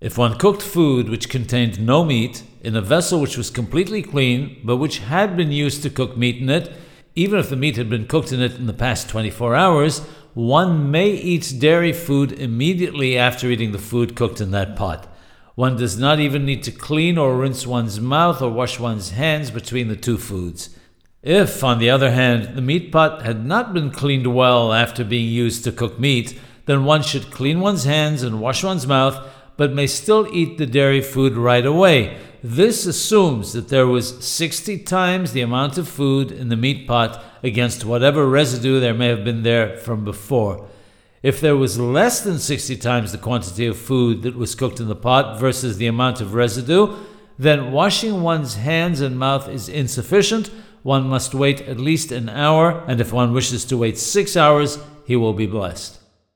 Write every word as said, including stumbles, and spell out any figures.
If one cooked food which contained no meat in a vessel which was completely clean but which had been used to cook meat in it, even if the meat had been cooked in it in the past twenty-four hours, one may eat dairy food immediately after eating the food cooked in that pot. One does not even need to clean or rinse one's mouth or wash one's hands between the two foods. If, on the other hand, the meat pot had not been cleaned well after being used to cook meat, then one should clean one's hands and wash one's mouth, but may still eat the dairy food right away. This assumes that there was sixty times the amount of food in the meat pot against whatever residue there may have been there from before. If there was less than sixty times the quantity of food that was cooked in the pot versus the amount of residue, then washing one's hands and mouth is insufficient. One must wait at least an hour, and if one wishes to wait six hours, he will be blessed.